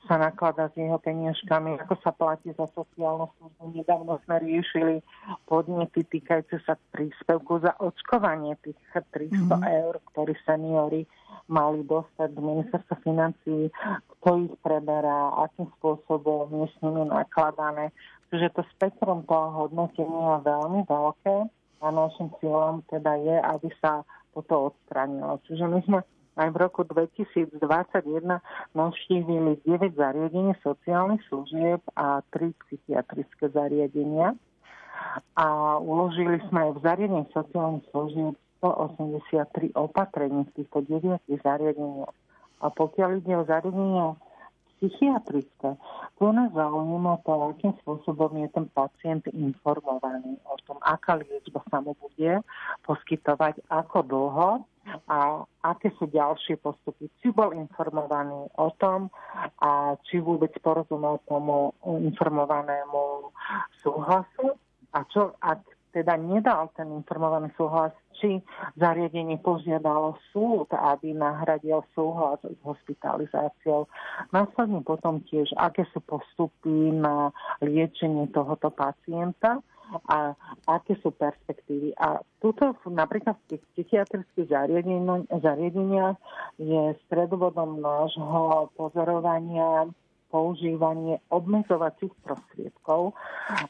sa nakladá s jeho peniažkami, ako sa platí za sociálnu službu. Nedávno sme riešili podnety týkajúce sa príspevku za očkovanie tých 300 eur, ktorý seniori mali dostať do ministerstva financií, kto ich preberá, akým spôsobom je s nimi nakladané. Čiže to spektrum toho hodnotenia je veľmi veľké a našim cieľom teda je, aby sa toto odstránilo. Čiže my sme aj v roku 2021 navštívili 9 zariadení sociálnych služieb a 3 psychiatrické zariadenia. A uložili sme aj v zariadení sociálnych služieb 183 opatrení v týchto 9 zariadeniach. A pokiaľ ide o zariadenia psychiatrické, tu nás zaujíma to, akým spôsobom je ten pacient informovaný o tom, aká liečba sa mu bude poskytovať, ako dlho a aké sú ďalšie postupy. Či bol informovaný o tom a či vôbec porozumel tomu informovanému súhlasu a čo, ak teda nedal ten informovaný súhlas, či zariadenie požiadalo súd, aby nahradil súhlas s hospitalizáciou. Následne potom tiež, aké sú postupy na liečenie tohoto pacienta a aké sú perspektívy. A tuto napríklad v tých psychiatrických zariadeniach je stredobodom nášho pozorovania používanie obmedzovacích prostriedkov,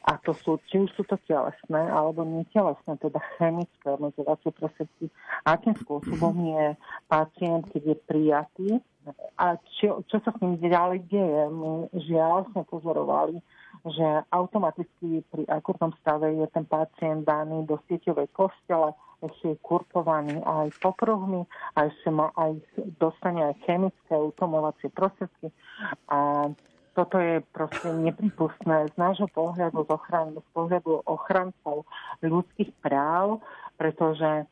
a to sú, či už sú to telesné alebo netelesné, teda chemické obmedzovacie prostriedky, akým spôsobom je pacient, keď je prijatý a čo sa s ním ďalej deje. My žiaľ sme pozorovali, že automaticky pri akutnom stave je ten pacient daný do sieťovej postele, ešte je kurpovaný aj po pruhmi a ešte dostane aj chemické utlmovacie prostriedky. A toto je proste neprípustné z nášho pohľadu, z pohľadu ochrancov ľudských práv, pretože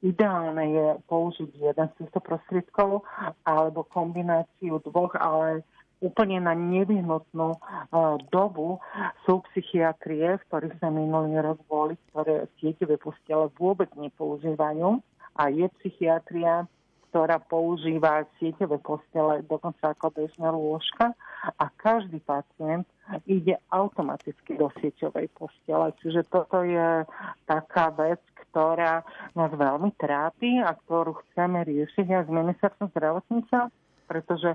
ideálne je použiť jeden z týchto prostriedkov alebo kombináciu dvoch, ale úplne na nevyhnutnú dobu sú psychiatrie, v ktorých sa minulý rok boli, ktoré sieťové postele vôbec nepoužívajú, a je psychiatria, ktorá používa sieťové postele dokonca ako bežné lôžka, a každý pacient ide automaticky do sieťovej postele. Čiže toto je taká vec, ktorá nás veľmi trápi a ktorú chceme riešiť aj s ministerstvom zdravotníctva, pretože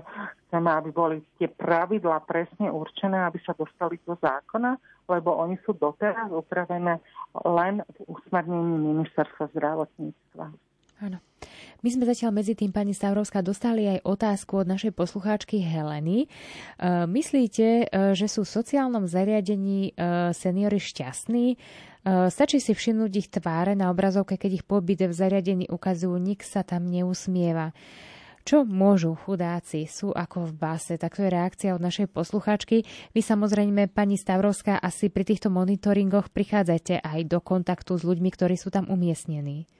chceme, aby boli tie pravidlá presne určené, aby sa dostali do zákona, lebo oni sú doteraz upravené len v usmernení ministerstva zdravotníctva. Áno. My sme zatiaľ medzi tým, pani Stavrovská, dostali aj otázku od našej poslucháčky Heleny. Myslíte, že sú v sociálnom zariadení seniori šťastní? Stačí si všimnúť ich tváre na obrazovke, keď ich pobyt v zariadení ukazujú, nik sa tam neusmieva. Čo môžu chudáci? Sú ako v base. Tak to je reakcia od našej poslucháčky. Vy samozrejme, pani Stavrovská, asi pri týchto monitoringoch prichádzate aj do kontaktu s ľuďmi, ktorí sú tam umiestnení.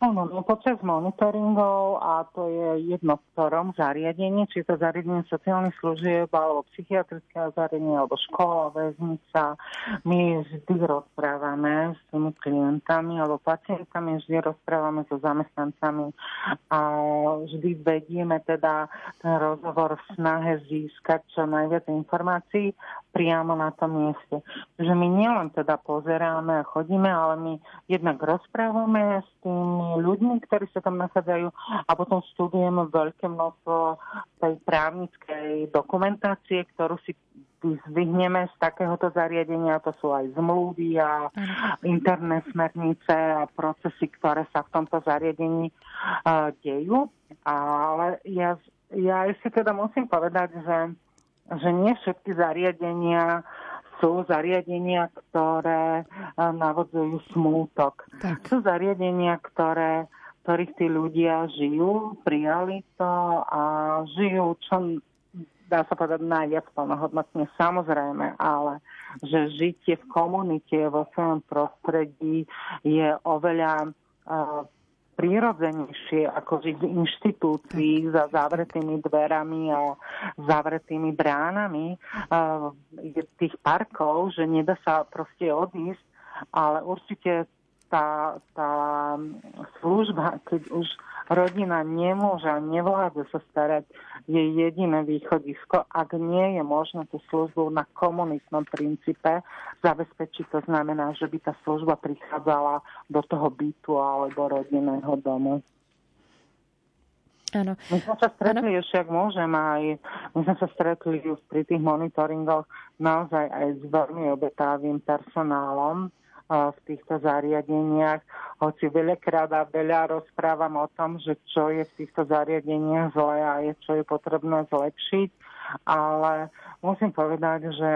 Áno, počas monitoringov, a to je jedno v ktorom zariadení, či to zariadenie sociálnych služieb, alebo psychiatrické zariadenie, alebo škola, väznica. My vždy rozprávame s tými klientami alebo pacientami, vždy rozprávame so zamestnancami a vždy vedieme teda ten rozhovor v snahe získať čo najviac informácií priamo na tom mieste. Takže my nielen teda pozeráme a chodíme, ale my jednak rozprávame s tými ľuďmi, ktorí sa tam nachádzajú, a potom študujeme veľké množstvo tej právnickej dokumentácie, ktorú si zvyhneme z takéhoto zariadenia. To sú aj zmluvy a interné smernice a procesy, ktoré sa v tomto zariadení dejú. Ale ja ešte teda musím povedať, že nie všetky zariadenia sú zariadenia, ktoré navodzujú smútok. Tak. Sú zariadenia, ktorých tí ľudia žijú, prijali to a žijú, čo dá sa povedať, najviac plnohodnotne, samozrejme, ale že žitie v komunite, vo svojom prostredí je oveľa prirodzenejšie ako žiť v inštitúcii za zavretými dverami a zavretými bránami tých parkov, že nedá sa proste odísť, ale určite tá služba, keď už rodina nemôže a nevládza sa starať, je jediné východisko, ak nie je možné tú službu na komunitnom princípe zabezpečiť. To znamená, že by tá služba prichádzala do toho bytu alebo rodinného domu. Áno. My sme sa stretli, ešte ak môžem, my sme sa stretli pri tých monitoringoch naozaj aj s veľmi obetavým personálom v týchto zariadeniach, hoci veľakrát a veľa rozprávam o tom, že čo je v týchto zariadeniach zle a čo je potrebné zlepšiť, ale musím povedať, že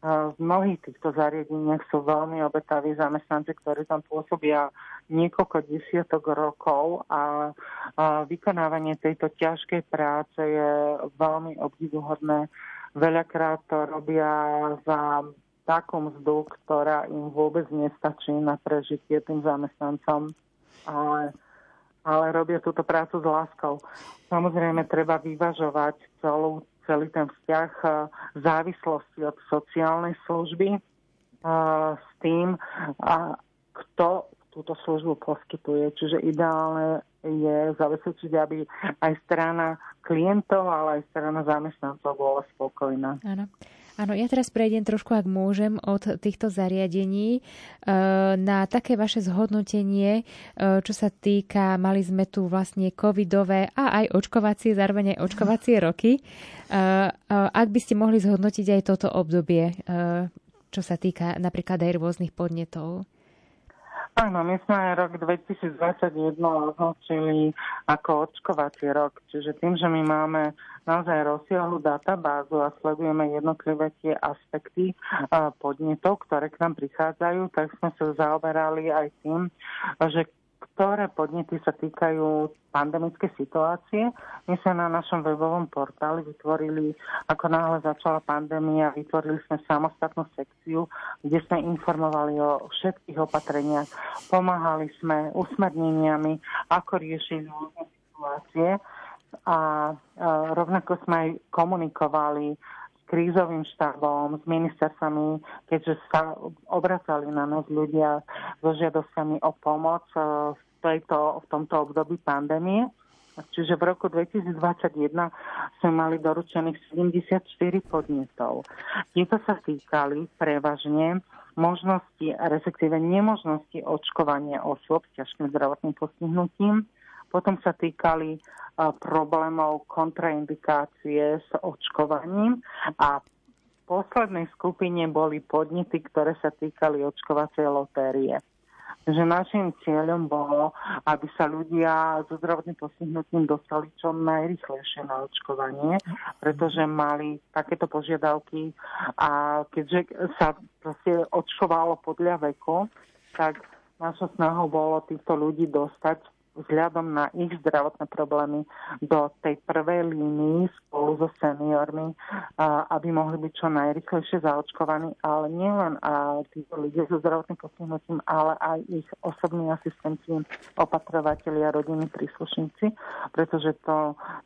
v mnohých týchto zariadeniach sú veľmi obetaví zamestnanci, ktorí tam pôsobia niekoľko desiatok rokov a vykonávanie tejto ťažkej práce je veľmi obdivuhodné. Veľakrát to robia za takú mzdu, ktorá im vôbec nestačí na prežitie tým zamestnancom, ale robia túto prácu s láskou. Samozrejme, treba vyvažovať celý ten vzťah závislosti od sociálnej služby s tým, kto túto službu poskytuje. Čiže ideálne je zabezpečiť, aby aj strana klientov, ale aj strana zamestnancov bola spokojná. Áno. Áno, ja teraz prejdem trošku, ak môžem, od týchto zariadení na také vaše zhodnotenie, čo sa týka, mali sme tu vlastne covidové a aj očkovacie, zároveň aj očkovacie roky. Ak by ste mohli zhodnotiť aj toto obdobie, čo sa týka napríklad aj rôznych podnetov? Áno, my sme rok 2021 označili ako očkovací rok. Čiže tým, že my máme naozaj rozsiahlu databázu a sledujeme jednotlivé tie aspekty podnetov, ktoré k nám prichádzajú, tak sme sa zaoberali aj tým, že ktoré podnety sa týkajú pandemické situácie. My sme na našom webovom portáli vytvorili, ako náhle začala pandémia, vytvorili sme samostatnú sekciu, kde sme informovali o všetkých opatreniach. Pomáhali sme usmerneniami, ako riešiť rôzne situácie a rovnako sme aj komunikovali krízovým štábom, s ministerstvami, keďže sa obracali na nás ľudia so žiadosťami o pomoc v tomto období pandémie. Čiže v roku 2021 sme mali doručených 74 podnetov. Tieto sa týkali prevažne možnosti, respektíve nemožnosti očkovania osôb s ťažkým zdravotným postihnutím. Potom sa týkali problémov kontraindikácie s očkovaním a v poslednej skupine boli podnety, ktoré sa týkali očkovacej lotérie. Že našim cieľom bolo, aby sa ľudia so zdravotným postihnutím dostali čo najrýchlejšie na očkovanie, pretože mali takéto požiadavky a keďže sa proste očkovalo podľa veku, tak našou snahou bolo týchto ľudí dostať vzhľadom na ich zdravotné problémy do tej prvej línii spolu so seniormi, aby mohli byť čo najrychlejšie zaočkovaní, ale nielen títo ľudia so zdravotným postihnutím, ale aj ich osobní asistenti, opatrovatelia, rodinní príslušníci, pretože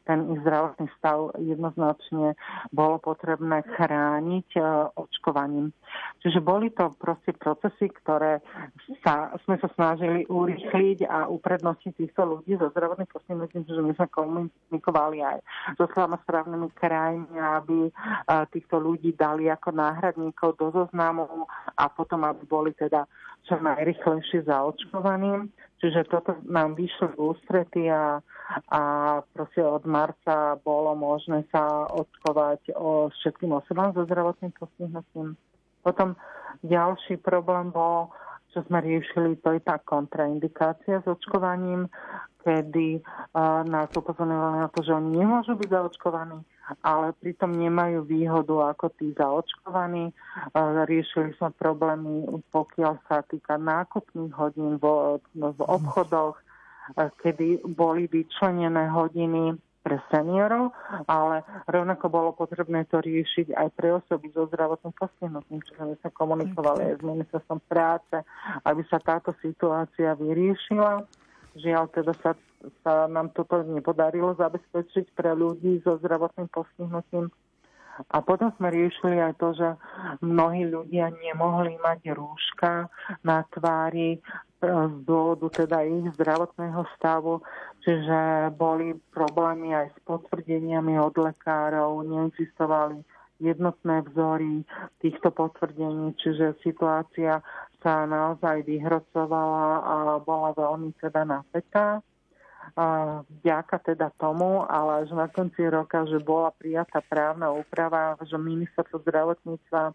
ten ich zdravotný stav jednoznačne bolo potrebné chrániť očkovaním. Čiže boli to proste procesy, ktoré sme sa snažili urýchliť a uprednostniť týchto ľudí so zdravotným postihnutím, že my sme komunikovali aj so samosprávnymi krajmi, aby týchto ľudí dali ako náhradníkov do zoznamu a potom, aby boli teda čo najrychlejšie zaočkovaní. Čiže toto nám vyšlo v ústrety a proste od marca bolo možné sa očkovať všetkým osobám so zdravotným postihnutím. Potom ďalší problém bol, čo sme riešili, to je tá kontraindikácia s očkovaním, kedy nás upozorňovali na to, že oni nemôžu byť zaočkovaní, ale pritom nemajú výhodu ako tí zaočkovaní. Riešili sme problémy, pokiaľ sa týka nákupných hodín v obchodoch, kedy boli vyčlenené hodiny pre seniorov, ale rovnako bolo potrebné to riešiť aj pre osoby so zdravotným postihnutím, čiže my sme komunikovali aj s ministerstvom práce, aby sa táto situácia vyriešila. Žiaľ, teda sa nám toto nepodarilo zabezpečiť pre ľudí so zdravotným postihnutím. A potom sme riešili aj to, že mnohí ľudia nemohli mať rúška na tvári z dôvodu teda ich zdravotného stavu, čiže boli problémy aj s potvrdeniami od lekárov, neexistovali jednotné vzory týchto potvrdení, čiže situácia sa naozaj vyhrocovala a bola veľmi teda napätá. Vďaka teda tomu, ale až na konci roka, že bola prijatá právna úprava, že ministerstvo zdravotníctva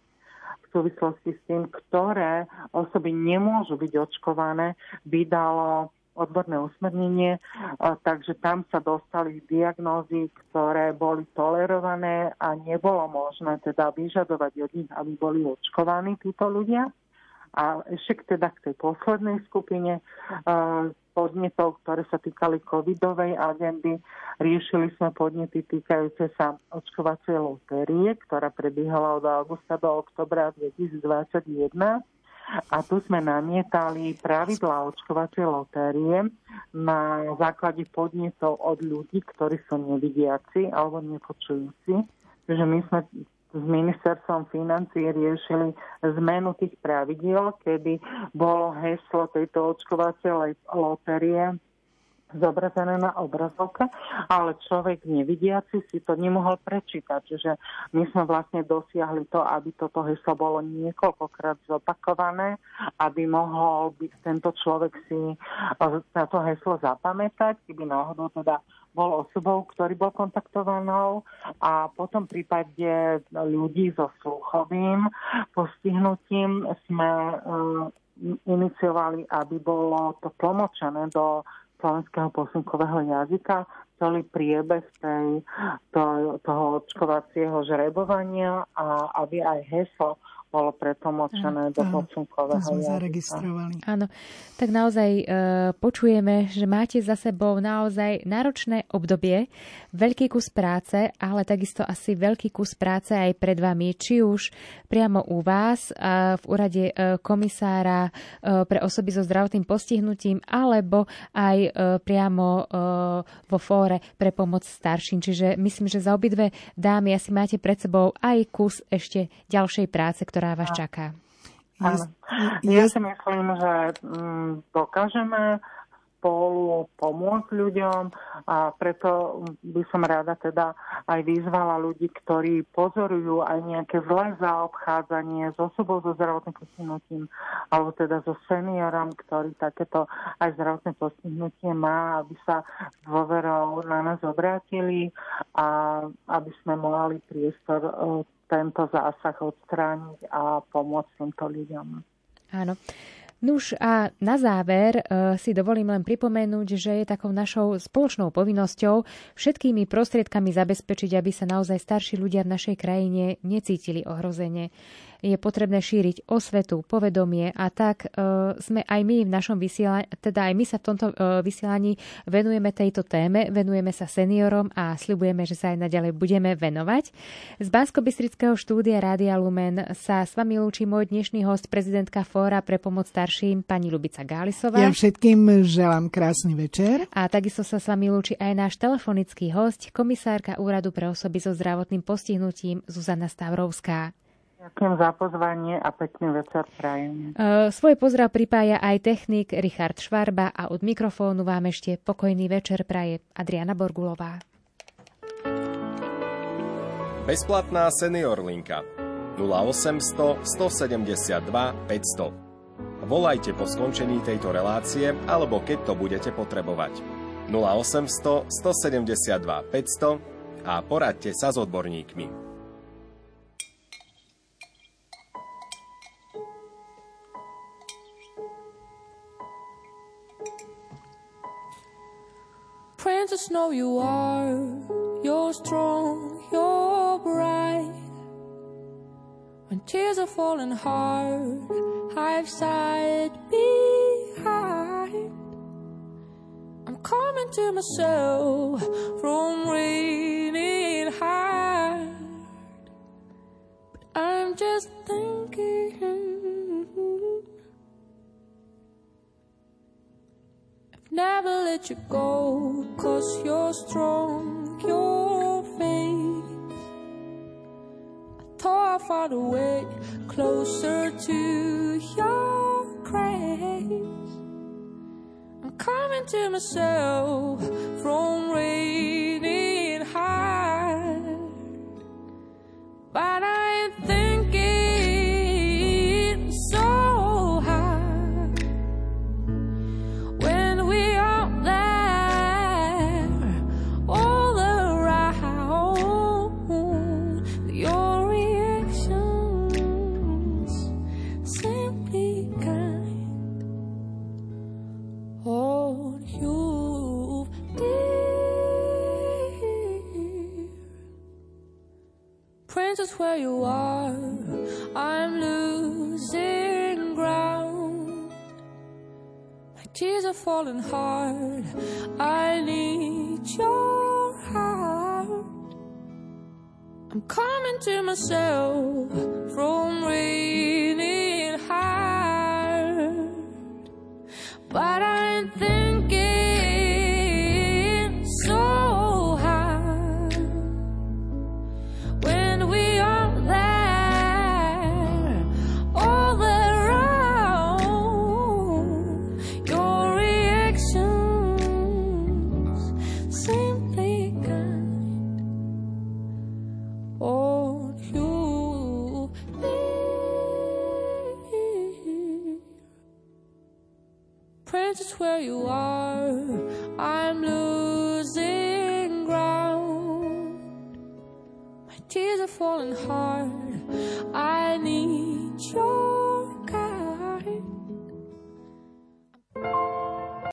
v súvislosti s tým, ktoré osoby nemôžu byť očkované, vydalo odborné usmernenie, takže tam sa dostali diagnózy, ktoré boli tolerované a nebolo možné teda vyžadovať od nich, aby boli očkovaní títo ľudia. A ešte teda k tej poslednej skupine podnetov, ktoré sa týkali covidovej agendy, riešili sme podnety týkajúce sa očkovacej lotérie, ktorá prebiehala od augusta do oktobra 2021. A tu sme namietali pravidlá očkovacej lotérie na základe podnetov od ľudí, ktorí sú nevidiaci alebo nepočujúci. Takže my sme s ministerstvom financií riešili zmenu tých pravidiel, kedy bolo heslo tejto očkovacej lotérie zobrazené na obrazovke, ale človek nevidiaci si to nemohol prečítať. Čiže my sme vlastne dosiahli to, aby toto heslo bolo niekoľkokrát zopakované, aby mohol byť tento človek si toto heslo zapamätať, keby náhodou teda bol osobou, ktorý bol kontaktovanou, a potom v prípade ľudí so sluchovým postihnutím sme iniciovali, aby bolo to tlmočené do slovenského posunkového jazyka, celý priebeh toho očkovacieho žrebovania a aby aj heslo bolo pretlmočené do posunkového jazyka. Áno, tak naozaj počujeme, že máte za sebou naozaj náročné obdobie, veľký kus práce, ale takisto asi veľký kus práce aj pred vami, či už priamo u vás v úrade komisára pre osoby so zdravotným postihnutím, alebo aj priamo vo fóre pre pomoc starším. Čiže myslím, že za obidve dámy asi máte pred sebou aj kus ešte ďalšej práce, ktorá vás čaká. Ja si myslím, že dokážeme spolu pomôcť ľuďom a preto by som rada teda aj vyzvala ľudí, ktorí pozorujú aj nejaké zlé zaobchádzanie s osobou so zdravotným postihnutím alebo teda so seniorom, ktorý takéto aj zdravotné postihnutie má, aby sa s dôverou na nás obrátili a aby sme mali priestor tento zásah odstrániť a pomôcť týmto ľuďom. Áno. Nuž a na záver si dovolím len pripomenúť, že je takou našou spoločnou povinnosťou všetkými prostriedkami zabezpečiť, aby sa naozaj starší ľudia v našej krajine necítili ohrozene. Je potrebné šíriť osvetu, povedomie a tak sme aj my v našom vysielaní, teda aj my sa v tomto vysielaní venujeme tejto téme, venujeme sa seniorom a sľubujeme, že sa aj naďalej budeme venovať. Z Banskobystrického štúdia Rádia Lumen sa s vami lúči môj dnešný host, prezidentka Fóra pre pomoc pani Ľubica Gálisová. Ja všetkým želám krásny večer. A takisto sa s vami lúči aj náš telefonický hosť, komisárka Úradu pre osoby so zdravotným postihnutím Zuzana Stavrovská. Ďakujem za pozvanie a pekný večer prajem. Svoj pozdrav pripája aj technik Richard Švarba a od mikrofónu vám ešte pokojný večer praje Adriana Borgulová. Bezplatná seniorlinka 0800 172 500. Volajte po skončení tejto relácie alebo keď to budete potrebovať. 0800 172 500 a poradte sa s odborníkmi. Princess, know you are, you're strong, you're bright. When tears are falling hard, I've sighed behind. I'm coming to myself from raining hard, but I'm just thinking I've never let you go, 'cause you're strong, you're faith. I fought away closer to your grace. I'm coming to myself from raining hard, but I'm thinking so hard when we are there all around your. Princess, where you are, I'm losing ground. My tears are falling hard, I need your heart. I'm coming to myself from raining hard, but I'm thinking so hard when where you are, I'm losing ground. My tears are falling hard.